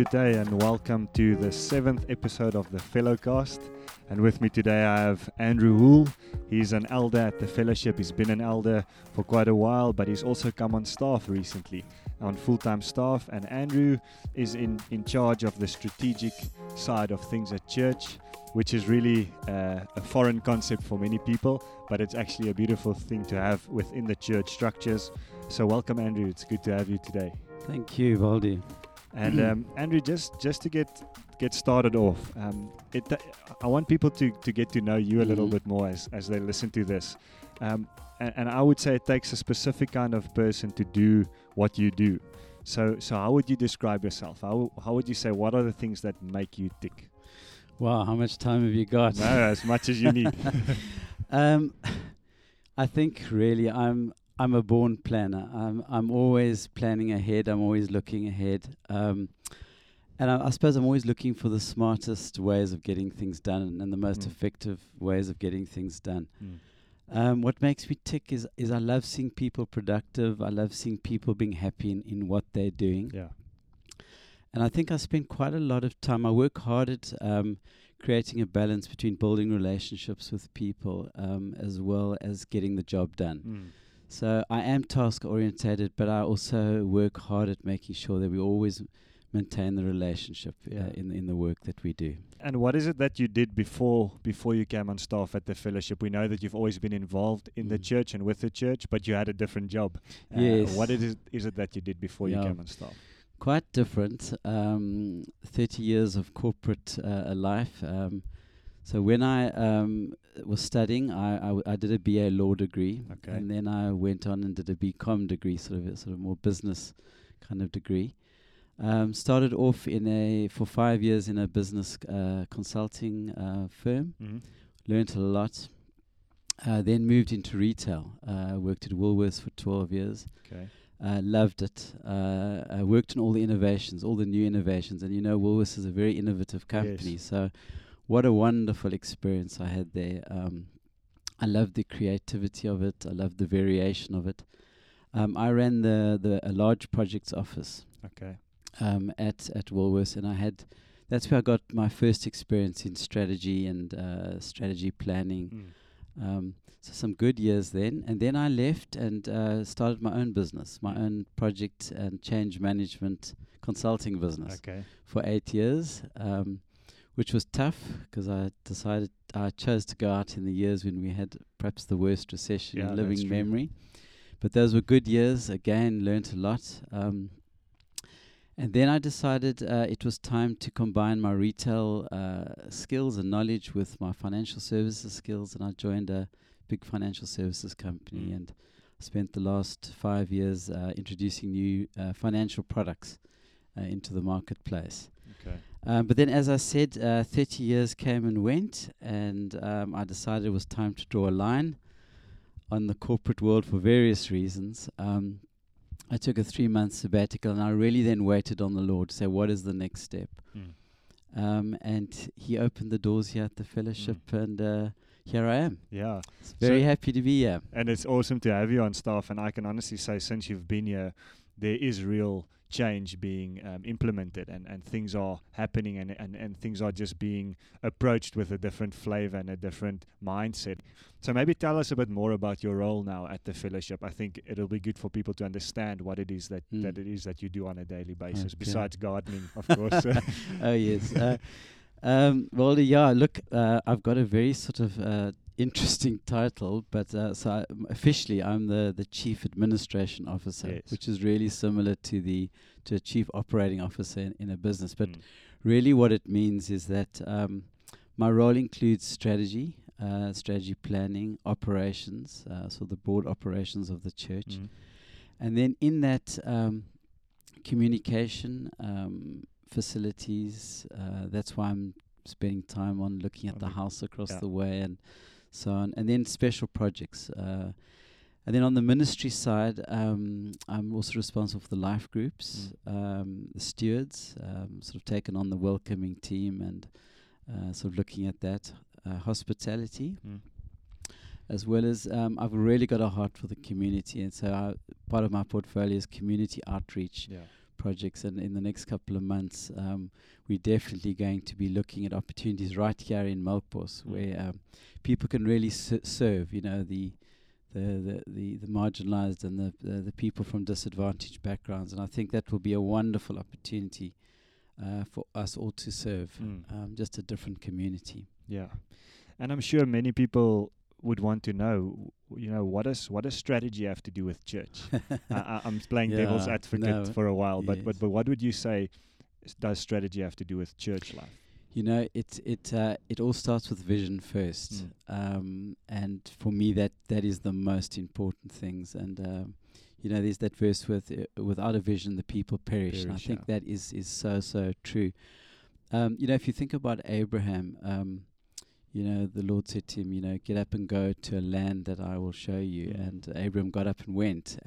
Good day and welcome to the 7th episode of the Fellowcast. And with me today I have Andrew Wool. He's an elder at the fellowship. He's been an elder for quite a while, but he's also come on staff recently, on full-time staff. And Andrew is in charge of the strategic side of things at church, which is really a foreign concept for many people, but it's actually a beautiful thing to have within the church structures. So welcome, Andrew. It's good to have you today. Thank you, Baldi. And Andrew, just to get started off, I want people to get to know you a little bit more as they listen to this. And I would say it takes a specific kind of person to do what you do. So how would you describe yourself? How would you say, what are the things that make you tick? Wow, how much time have you got? No, as much as you need. I think really I'm a born planner. I'm always planning ahead. I'm always looking ahead. And I suppose I'm always looking for the smartest ways of getting things done and the most effective ways of getting things done. What makes me tick is I love seeing people productive. I love seeing people being happy in what they're doing. Yeah. And I think I spend quite a lot of time. I work hard at creating a balance between building relationships with people as well as getting the job done. So I am task-orientated, but I also work hard at making sure that we always maintain the relationship in the work that we do. And what is it that you did before you came on staff at the fellowship? We know that you've always been involved in the church and with the church, but you had a different job. Yes. What is it that you did before you came on staff? Quite different. 30 years of corporate life. So when I was studying, I did a BA law degree, and then I went on and did a BCom degree, sort of more business kind of degree. Started off for 5 years in a business consulting firm, learned a lot. Then moved into retail. Worked at Woolworths for 12 years. Loved it. I worked on all the innovations, all the new innovations, and Woolworths is a very innovative company, so. What a wonderful experience I had there. I loved the creativity of it. I loved the variation of it. I ran a large projects office at Woolworths, and that's where I got my first experience in strategy and strategy planning. So some good years then. And then I left and started my own business, my own project and change management consulting business for 8 years. Which was tough because I chose to go out in the years when we had perhaps the worst recession in living memory. But those were good years. Again, learnt a lot. And then I decided it was time to combine my retail skills and knowledge with my financial services skills. And I joined a big financial services company and spent the last 5 years introducing new financial products into the marketplace. But then, as I said, 30 years came and went, and I decided it was time to draw a line on the corporate world for various reasons. I took a 3-month sabbatical, and I really then waited on the Lord to say, what is the next step? And He opened the doors here at the fellowship, and here I am. Yeah. Very happy to be here. And it's awesome to have you on staff, and I can honestly say, since you've been here, there is real change being implemented and things are happening and things are just being approached with a different flavor and a different mindset. So maybe tell us a bit more about your role now at the fellowship. I think it'll be good for people to understand what it is that you do on a daily basis, besides gardening, of course. Oh, yes. I've got a very sort of interesting title, but so officially I'm the Chief Administration Officer, which is really similar to a Chief Operating Officer in a business. But really what it means is that my role includes strategy planning, operations, so the broad operations of the church. And then in that communication, facilities, that's why I'm spending time on looking at the house across the way and so on, and then special projects. And then on the ministry side, I'm also responsible for the life groups, the stewards, sort of taken on the welcoming team and sort of looking at that, hospitality, as well as I've really got a heart for the community. And so part of my portfolio is community outreach, projects, and in the next couple of months we're definitely going to be looking at opportunities right here in Malpos where people can really serve, you know, the marginalized and the people from disadvantaged backgrounds. And I think that will be a wonderful opportunity for us all to serve, just a different community. Yeah. And I'm sure many people would want to know, you know, what does strategy have to do with church? I'm playing devil's advocate for a while, but what would you say does strategy have to do with church life? You know, it all starts with vision first, and for me that is the most important things. And you know, there's that verse with without a vision the people perish. And I think that is so true. You know, if you think about Abraham, you know, the Lord said to him, you know, get up and go to a land that I will show you. Yeah. And Abraham got up and went.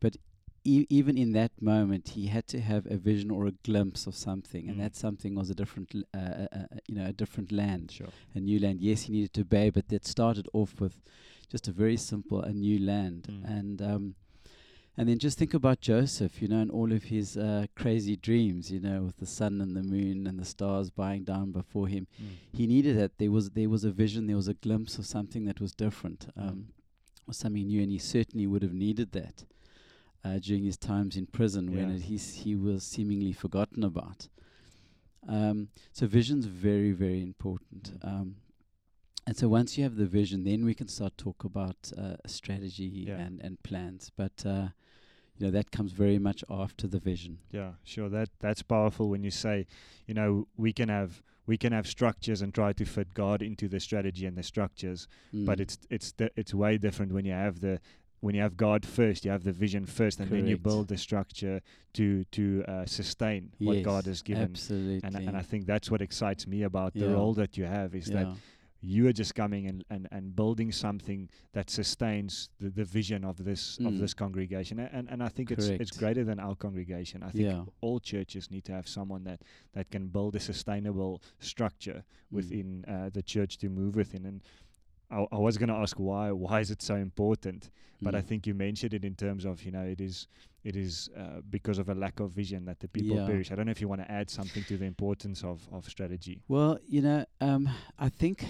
But even in that moment, he had to have a vision or a glimpse of something, and that something was a different, a different land, a new land. Yes, he needed to obey, but that started off with just a very simple, a new land. And then just think about Joseph, you know, and all of his crazy dreams, you know, with the sun and the moon and the stars bowing down before him. He needed that. There was a vision, there was a glimpse of something that was different, or something new, and he certainly would have needed that during his times in prison when he was seemingly forgotten about. So vision's very, very important. And so once you have the vision, then we can start talk about strategy and plans. But, you know, that comes very much after the vision. Yeah, sure. That's powerful when you say, you know, we can have structures and try to fit God into the strategy and the structures. But it's way different when you have when you have God first, you have the vision first, and then you build the structure to sustain what God has given. Absolutely. And I think that's what excites me about the role that you have is that you are just coming and building something that sustains the vision of this congregation. And I think it's greater than our congregation. I think all churches need to have someone that can build a sustainable structure within the church to move within. And I was going to ask why is it so important? But I think you mentioned it in terms of, you know, it is because of a lack of vision that the people perish. I don't know if you want to add something to the importance of strategy. Well, you know, I think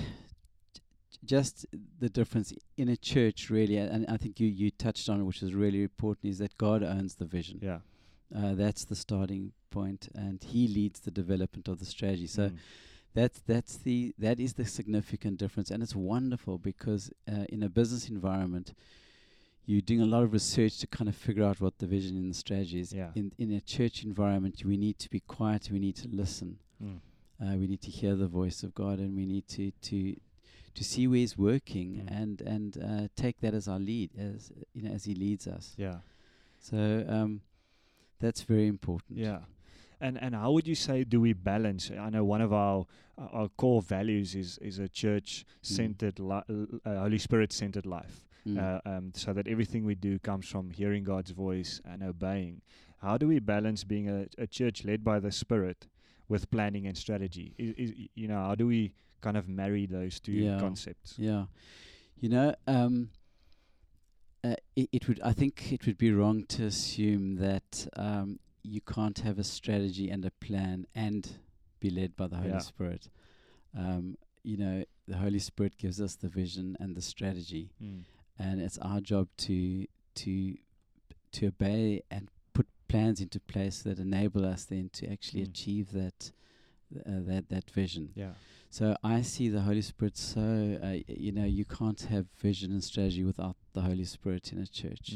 just the difference in a church really, and I think you touched on it, which is really important, is that God owns the vision. Yeah. That's the starting point, and he leads the development of the strategy. So that is the significant difference, and it's wonderful because in a business environment, you're doing a lot of research to kind of figure out what the vision and the strategy is. Yeah. In a church environment, we need to be quiet. We need to listen. We need to hear the voice of God, and we need to see where He's working and take that as our lead, as you know, as He leads us. Yeah. So that's very important. Yeah. And how would you say do we balance? I know one of our core values is a church-centered, Holy Spirit-centered life, so that everything we do comes from hearing God's voice and obeying. How do we balance being a church led by the Spirit with planning and strategy? You know, how do we kind of marry those two concepts? Yeah, you know, I think it would be wrong to assume that you can't have a strategy and a plan and be led by the Holy Spirit. You know, the Holy Spirit gives us the vision and the strategy, and it's our job to obey and put plans into place that enable us then to actually achieve that vision. Yeah. So I see the Holy Spirit. So you know, you can't have vision and strategy without the Holy Spirit in a church.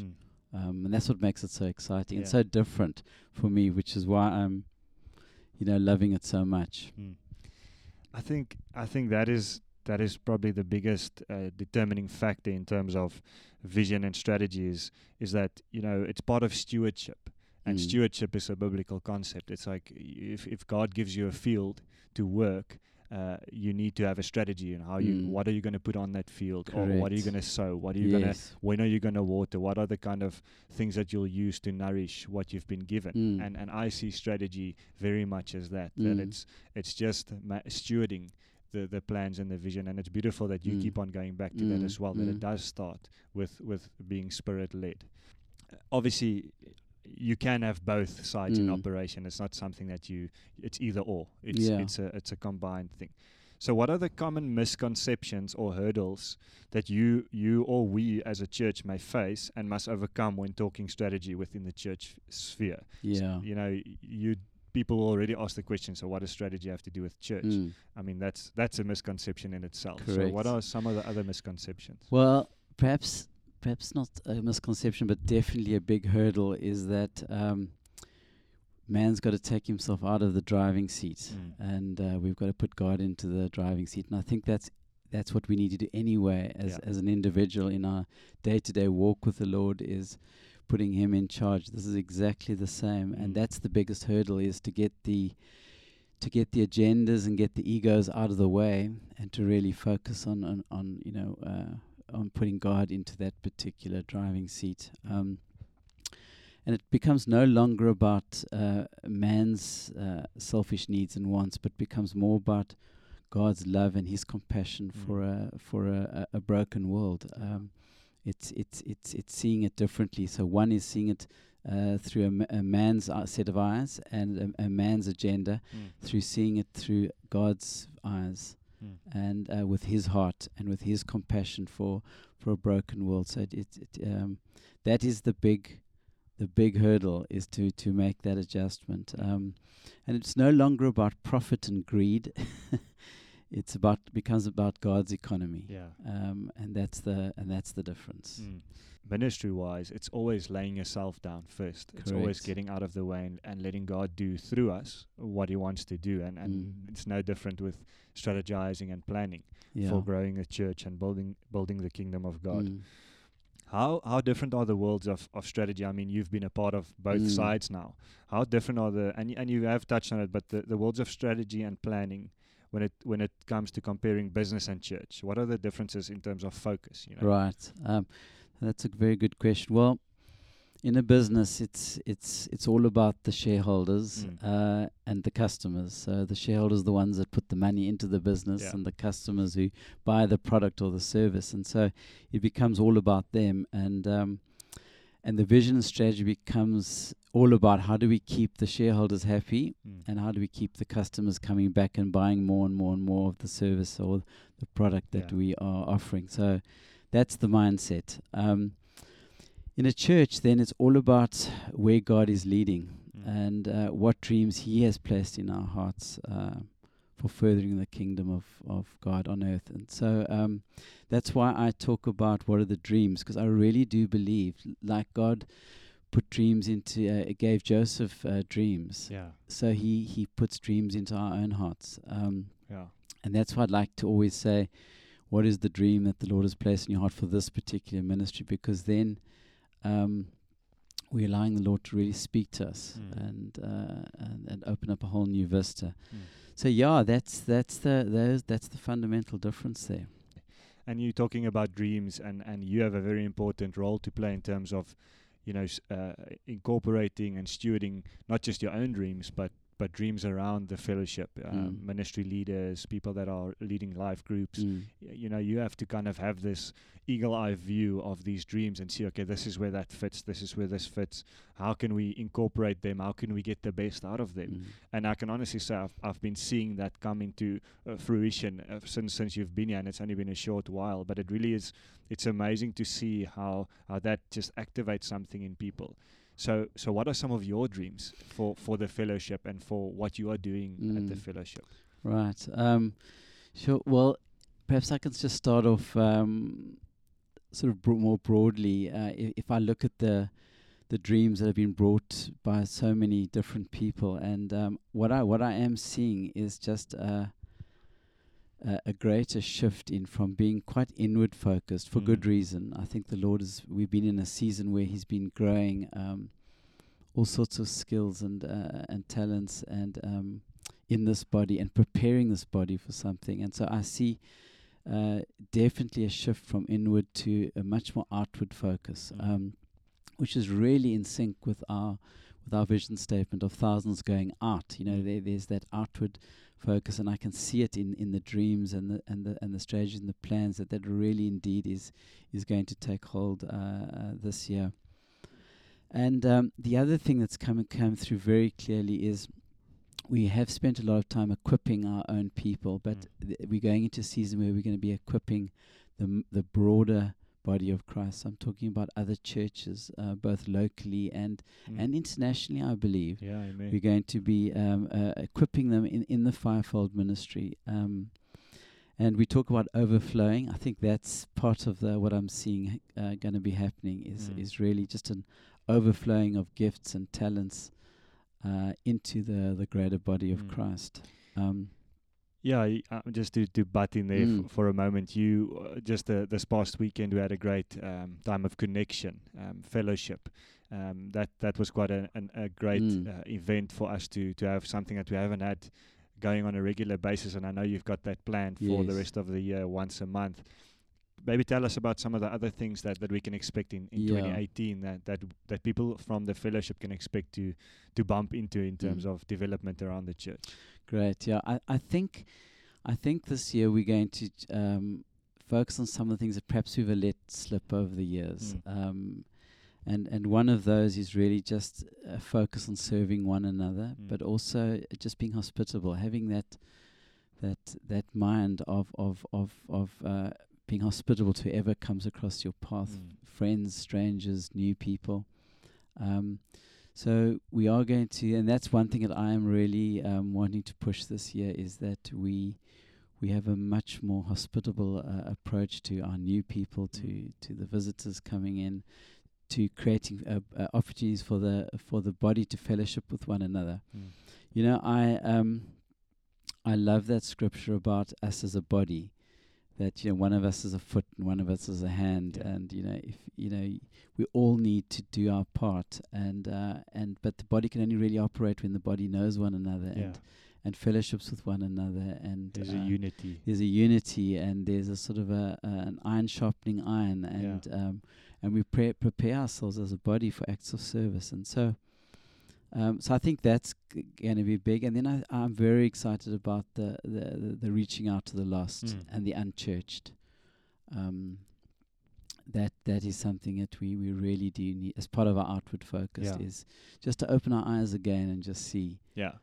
And that's what makes it so exciting and so different for me, which is why I'm, you know, loving it so much. I think that is probably the biggest determining factor in terms of vision and strategy is that, you know, it's part of stewardship. And stewardship is a biblical concept. It's like if God gives you a field to work, you need to have a strategy and how what are you going to put on that field, or what are you going to sow, what are you going to, when are you going to water, what are the kind of things that you'll use to nourish what you've been given, and I see strategy very much as that, that it's just stewarding the plans and the vision, and it's beautiful that you keep on going back to that as well, that it does start with being Spirit led. Obviously you can have both sides in operation. It's not something that you, it's either or. It's a combined thing. So what are the common misconceptions or hurdles that you or we as a church may face and must overcome when talking strategy within the church sphere? Yeah. So, you know, people already ask the question, so what does strategy have to do with church? I mean, that's a misconception in itself. Correct. So what are some of the other misconceptions? Well, perhaps not a misconception, but definitely a big hurdle is that man's got to take himself out of the driving seat, and we've got to put God into the driving seat. And I think that's what we need to do anyway as an individual in our day-to-day walk with the Lord, is putting Him in charge. This is exactly the same, and that's the biggest hurdle, is to get the agendas and get the egos out of the way, and to really focus on you know. On putting God into that particular driving seat. And it becomes no longer about man's selfish needs and wants, but becomes more about God's love and His compassion for a broken world. It's seeing it differently. So one is seeing it through a man's set of eyes and a man's agenda, through seeing it through God's eyes. And with His heart and with His compassion for a broken world, so that is the big hurdle, is to make that adjustment. And it's no longer about profit and greed; becomes about God's economy. Yeah. And that's the difference. Ministry-wise, it's always laying yourself down first. Correct. It's always getting out of the way and letting God do through us what He wants to do. And it's no different with strategizing and planning for growing the church and building the kingdom of God. How different are the worlds of strategy? I mean, you've been a part of both sides now. How different are and you have touched on it, but the worlds of strategy and planning, when it comes to comparing business and church, what are the differences in terms of focus? You know? Right. That's a very good question. Well, in a business, it's all about the shareholders and the customers. So the shareholders are the ones that put the money into the business, and the customers who buy the product or the service. And so it becomes all about them. And the vision and strategy becomes all about how do we keep the shareholders happy, and how do we keep the customers coming back and buying more and more and more of the service or the product that we are offering. So that's the mindset. In a church, then, it's all about where God is leading and what dreams He has placed in our hearts for furthering the kingdom of God on earth. And so that's why I talk about what are the dreams, because I really do believe, like God put dreams into, gave Joseph dreams. Yeah. So he puts dreams into our own hearts. And that's why I'd like to always say, what is the dream that the Lord has placed in your heart for this particular ministry? Because then we're allowing the Lord to really speak to us and open up a whole new vista. So that's the fundamental difference there. And you're talking about dreams, and you have a very important role to play in terms of, you know, incorporating and stewarding not just your own dreams, but dreams around the fellowship, ministry leaders, people that are leading life groups. You know, you have to kind of have this eagle-eye view of these dreams and see, okay, this is where that fits, this is where this fits. How can we incorporate them? How can we get the best out of them? And I can honestly say I've been seeing that come into fruition since you've been here, and it's only been a short while, but it really is, it's amazing to see how that just activates something in people. So what are some of your dreams for the fellowship and for what you are doing at the fellowship? Right. Sure. Well, perhaps I can just start off sort of more broadly. If I look at the dreams that have been brought by so many different people, and what I am seeing is just a greater shift from being quite inward focused, for good reason. I think the Lord we've been in a season where He's been growing all sorts of skills and talents and in this body, and preparing this body for something. And so I see definitely a shift from inward to a much more outward focus, which is really in sync with our vision statement of thousands going out. You know, there's that outward focus, and I can see it in the dreams and the strategies and the plans that really indeed is going to take hold this year. And the other thing that's come through very clearly is we have spent a lot of time equipping our own people, but we're going into a season where we're going to be equipping the broader body of Christ. I'm talking about other churches, both locally and internationally, I believe. Yeah, amen. We're going to be equipping them in the fivefold ministry. And we talk about overflowing. I think that's part of what I'm seeing going to be happening is really just an overflowing of gifts and talents into the greater body of Christ. Just to butt in there for a moment, this past weekend we had a great time of connection, fellowship. That was quite a great event for us to have something that we haven't had going on a regular basis, and I know you've got that planned for the rest of the year, once a month. Maybe tell us about some of the other things that we can expect in 2018 that people from the fellowship can expect to bump into in terms of development around the church. Great, yeah. I think this year we're going to focus on some of the things that perhaps we've let slip over the years. And one of those is really just a focus on serving one another, but also just being hospitable, having that mind of being hospitable to whoever comes across your path, friends, strangers, new people. So we are going to, and that's one thing that I am really wanting to push this year, is that we have a much more hospitable approach to our new people, to the visitors coming in, to creating opportunities for the body to fellowship with one another. You know, I love that scripture about us as a body, that, you know, one of us is a foot and one of us is a hand, and, you know, if you know, we all need to do our part, but the body can only really operate when the body knows one another and fellowships with one another, and there's a unity. There's a unity, and there's a sort of an iron sharpening iron, and and we prepare ourselves as a body for acts of service, and so. So I think that's going to be big. And then I'm very excited about the reaching out to the lost and the unchurched. That is something that we really do need as part of our outward focus, is just to open our eyes again and just see. Yeah.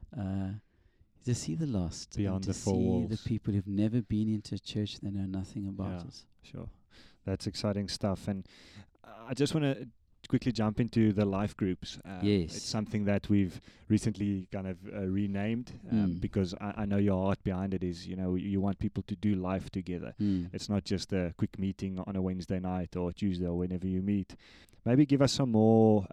To see the lost. Beyond the four walls. To see the people who've never been into a church, they know nothing about it. Sure. That's exciting stuff. And I just want to quickly jump into the life groups. It's something that we've recently kind of renamed because I know your heart behind it is, you know, you want people to do life together. It's not just a quick meeting on a Wednesday night or Tuesday or whenever you meet. Maybe give us some more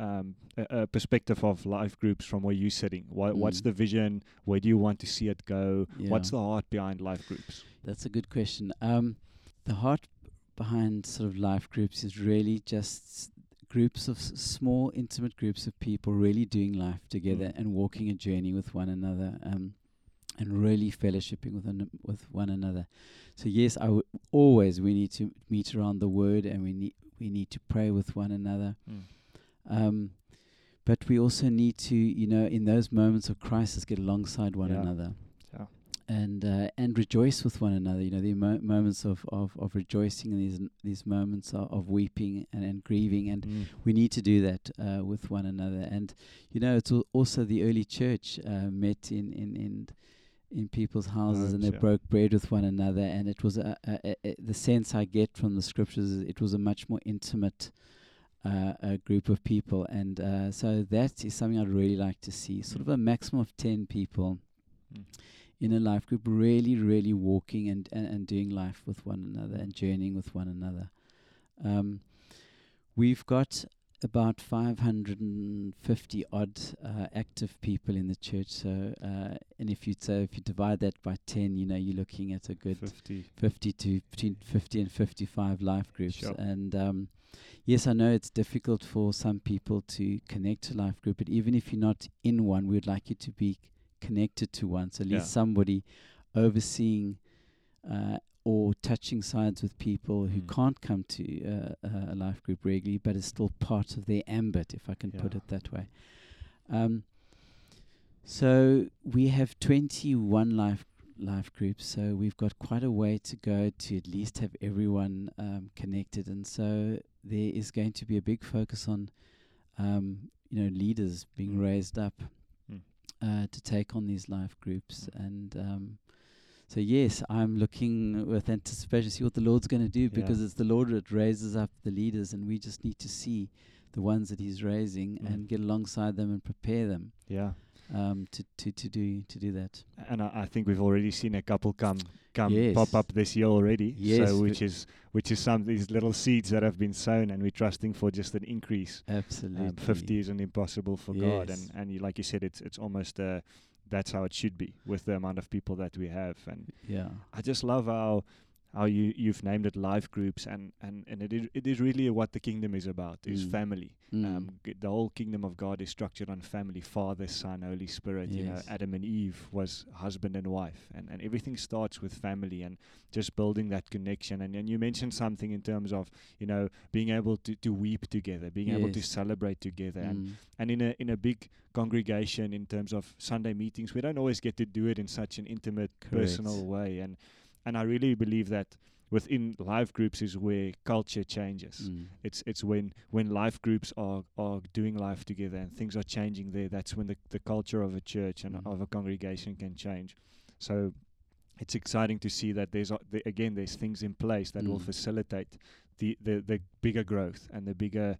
a perspective of life groups from where you're sitting. What's the vision? Where do you want to see it go? Yeah. What's the heart behind life groups? That's a good question. The heart behind sort of life groups is really just groups of small, intimate groups of people really doing life together and walking a journey with one another, and really fellowshipping with one another. So yes, always we need to meet around the Word, and we need to pray with one another. But we also need to, you know, in those moments of crisis, get alongside one another. And rejoice with one another. You know, the moments of rejoicing, and these moments of weeping and grieving, and we need to do that with one another. And, you know, it's also the early church met in people's houses, and they broke bread with one another. And it was the sense I get from the scriptures is it was a much more intimate a group of people, and so that is something I'd really like to see. Sort of a maximum of 10 people. In a life group, really, really walking and doing life with one another and journeying with one another. We've got about 550 odd active people in the church. So, and if you divide that by 10, you know, you're looking at a good 50 to between 50 and 55 life groups. Sure. And yes, I know it's difficult for some people to connect to life group, but even if you're not in one, we'd like you to be connected to one, so at least somebody overseeing or touching sides with people who can't come to a life group regularly, but is still part of their ambit, if I can put it that way. So we have 21 life groups, so we've got quite a way to go to at least have everyone connected, and so there is going to be a big focus on leaders being raised up to take on these life groups. And so, yes, I'm looking with anticipation to see what the Lord's going to do, because it's the Lord that raises up the leaders, and we just need to see the ones that he's raising and get alongside them and prepare them. Yeah. To do that. And I think we've already seen a couple come pop up this year already. Yes. So which is some of these little seeds that have been sown, and we're trusting for just an increase. Absolutely. 50 isn't impossible for God, and you, like you said, it's almost that's how it should be with the amount of people that we have. And I just love how you've named it life groups, and it is really what the kingdom is about, is family. The whole kingdom of God is structured on family, Father, Son, Holy Spirit. Yes. You know, Adam and Eve was husband and wife, and everything starts with family and just building that connection. And you mentioned something in terms of, you know, being able to weep together, being able to celebrate together, and in a big congregation in terms of Sunday meetings, we don't always get to do it in such an intimate, personal way. And I really believe that within life groups is where culture changes. It's when life groups are doing life together and things are changing there, that's when the culture of a church and of a congregation can change. So it's exciting to see that there's things in place that will facilitate the bigger growth and the bigger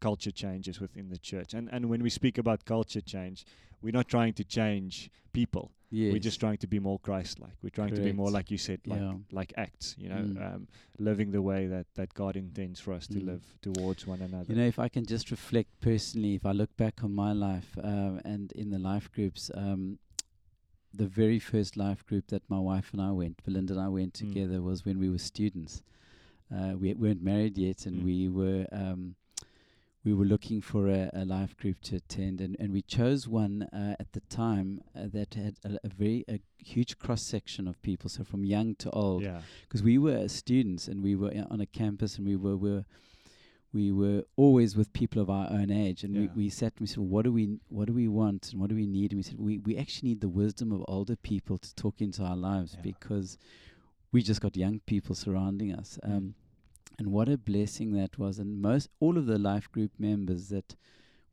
culture changes within the church. And when we speak about culture change, we're not trying to change people. Yes. We're just trying to be more Christ-like. We're trying to be more, like you said, like Acts, you know, living the way that God intends for us to live towards one another. You know, if I can just reflect personally, if I look back on my life and in the life groups, the very first life group that my wife and I went, Belinda and I went together, was when we were students. We weren't married yet, and we were looking for a life group to attend, and we chose one at the time that had a very huge cross-section of people, so from young to old, because we were students and we were on a campus, and we were always with people of our own age, and we sat and we said, well, what do we want and what do we need? And we said, we actually need the wisdom of older people to talk into our lives, because we just got young people surrounding us. And what a blessing that was. And all of the life group members that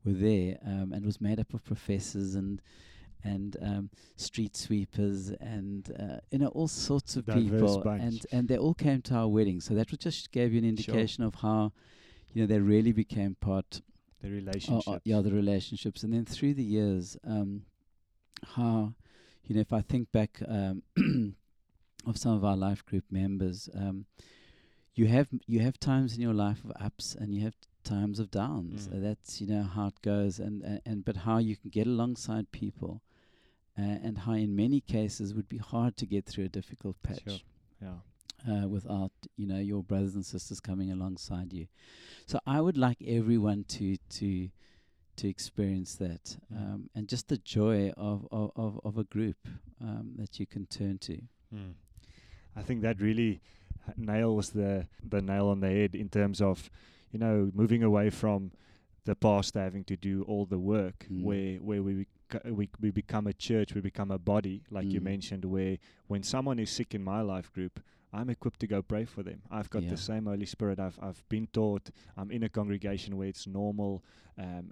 were there, and was made up of professors and street sweepers and all sorts of diverse people. Bunch. And they all came to our wedding. So that just gave you an indication of how, you know, they really became part. The relationships. The relationships. And then through the years, how, you know, if I think back of some of our life group members, you have times in your life of ups, and you have times of downs. That's, you know, how it goes, and but how you can get alongside people, and how in many cases would be hard to get through a difficult patch. Sure. Yeah. Without, you know, your brothers and sisters coming alongside you. So I would like everyone to experience that, and just the joy of a group that you can turn to. I think that really nails the nail on the head in terms of, you know, moving away from the pastor having to do all the work, where we become a church, we become a body, like you mentioned, where when someone is sick in my life group, I'm equipped to go pray for them. I've got the same Holy Spirit. I've been taught. I'm in a congregation where it's normal.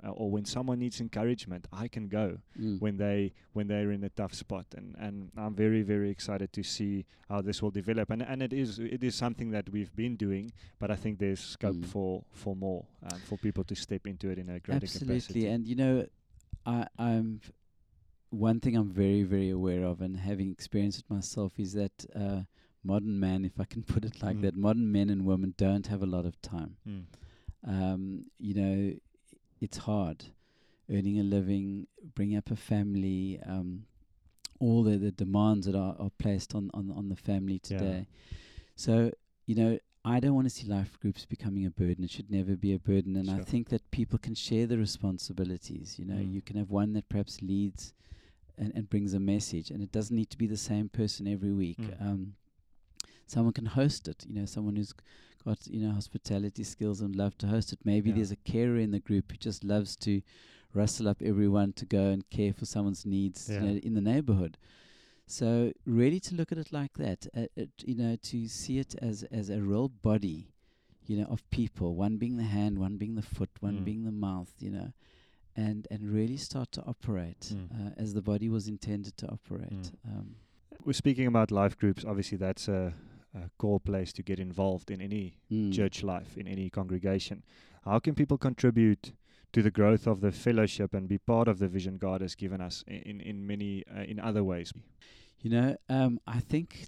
Or when someone needs encouragement, I can go when they're in a tough spot. And I'm very, very excited to see how this will develop. And it is something that we've been doing, but I think there's scope for more, for people to step into it in a greater capacity. Absolutely. And, you know, I'm one thing I'm very, very aware of, and having experienced it myself, is that modern man, if I can put it like that, modern men and women don't have a lot of time. You know, it's hard earning a living, bringing up a family, all the demands that are placed on the family today. So, you know, I don't want to see life groups becoming a burden. It should never be a burden. And I think that people can share the responsibilities. You know, you can have one that perhaps leads and brings a message, and it doesn't need to be the same person every week. Someone can host it, you know, someone who's got, you know, hospitality skills and love to host it. Maybe there's a carer in the group who just loves to rustle up everyone to go and care for someone's needs, you know, in the neighborhood. So really to look at it like that, you know, to see it as a real body, you know, of people, one being the hand, one being the foot, one being the mouth, you know, and really start to operate as the body was intended to operate. We're speaking about life groups. Obviously, that's a core place to get involved in any church life, in any congregation. How can people contribute to the growth of the fellowship and be part of the vision God has given us in many other ways? You know, I think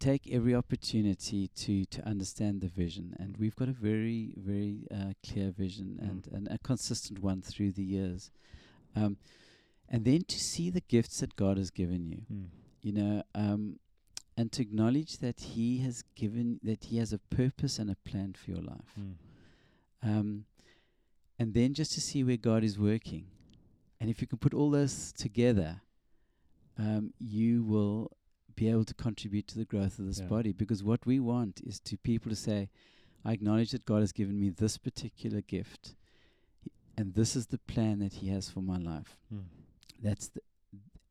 take every opportunity to understand the vision, and we've got a very, very clear vision and a consistent one through the years. And then to see the gifts that God has given you, you know, and to acknowledge that He has a purpose and a plan for your life. And then just to see where God is working. And if you can put all those together, you will be able to contribute to the growth of this body. Because what we want is to people to say, I acknowledge that God has given me this particular gift, and this is the plan that He has for my life.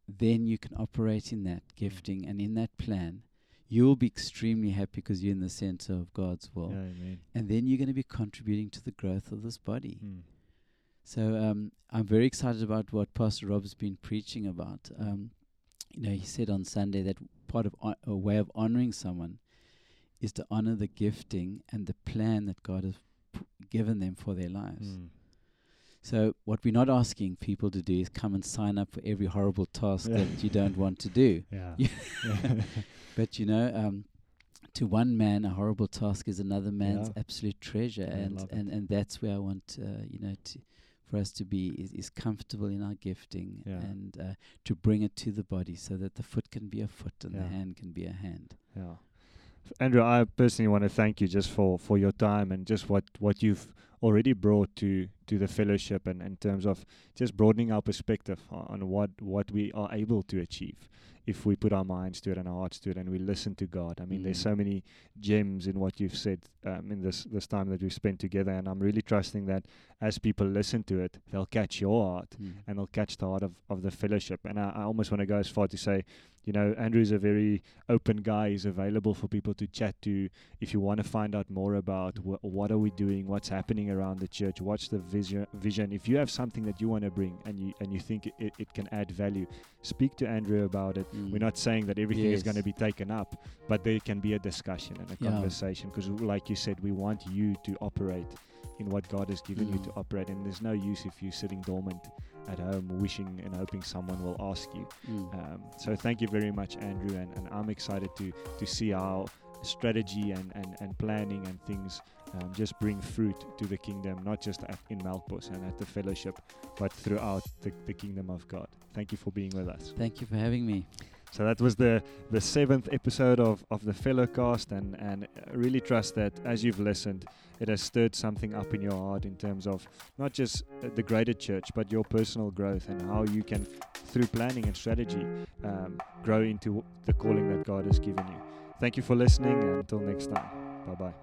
Then you can operate in that gifting and in that plan. You'll be extremely happy because you're in the center of God's will. And then you're going to be contributing to the growth of this body. So I'm very excited about what Pastor Rob's been preaching about. You know, he said on Sunday that part of a way of honoring someone is to honor the gifting and the plan that God has given them for their lives. So what we're not asking people to do is come and sign up for every horrible task that you don't want to do. But, you know, to one man, a horrible task is another man's absolute treasure. And that's where I want, you know, for us to be is comfortable in our gifting and to bring it to the body so that the foot can be a foot and the hand can be a hand. Andrew, I personally want to thank you just for your time and just what you've already brought to the fellowship, and in terms of just broadening our perspective on what we are able to achieve if we put our minds to it and our hearts to it and we listen to God. I mean, there's so many gems in what you've said in this time that we've spent together, and I'm really trusting that as people listen to it, they'll catch your heart and they'll catch the heart of the fellowship. And I almost want to go as far to say, you know, Andrew's a very open guy. He's available for people to chat to if you want to find out more about what are we doing, what's happening around the church, what's the vision. If you have something that you want to bring and you think it can add value, speak to Andrew about it. We're not saying that everything is going to be taken up, but there can be a discussion and a conversation, because like you said, we want you to operate in what God has given you to operate, and there's no use if you're sitting dormant at home wishing and hoping someone will ask you. So thank you very much, Andrew, and I'm excited to see how strategy and planning and things just bring fruit to the kingdom, not just in Malpos and at the fellowship, but throughout the kingdom of God. Thank you for being with us. Thank you for having me. So that was the 7th episode of the Fellowcast, and really trust that as you've listened, it has stirred something up in your heart in terms of not just the greater church, but your personal growth and how you can, through planning and strategy, grow into the calling that God has given you. Thank you for listening, and until next time, bye-bye.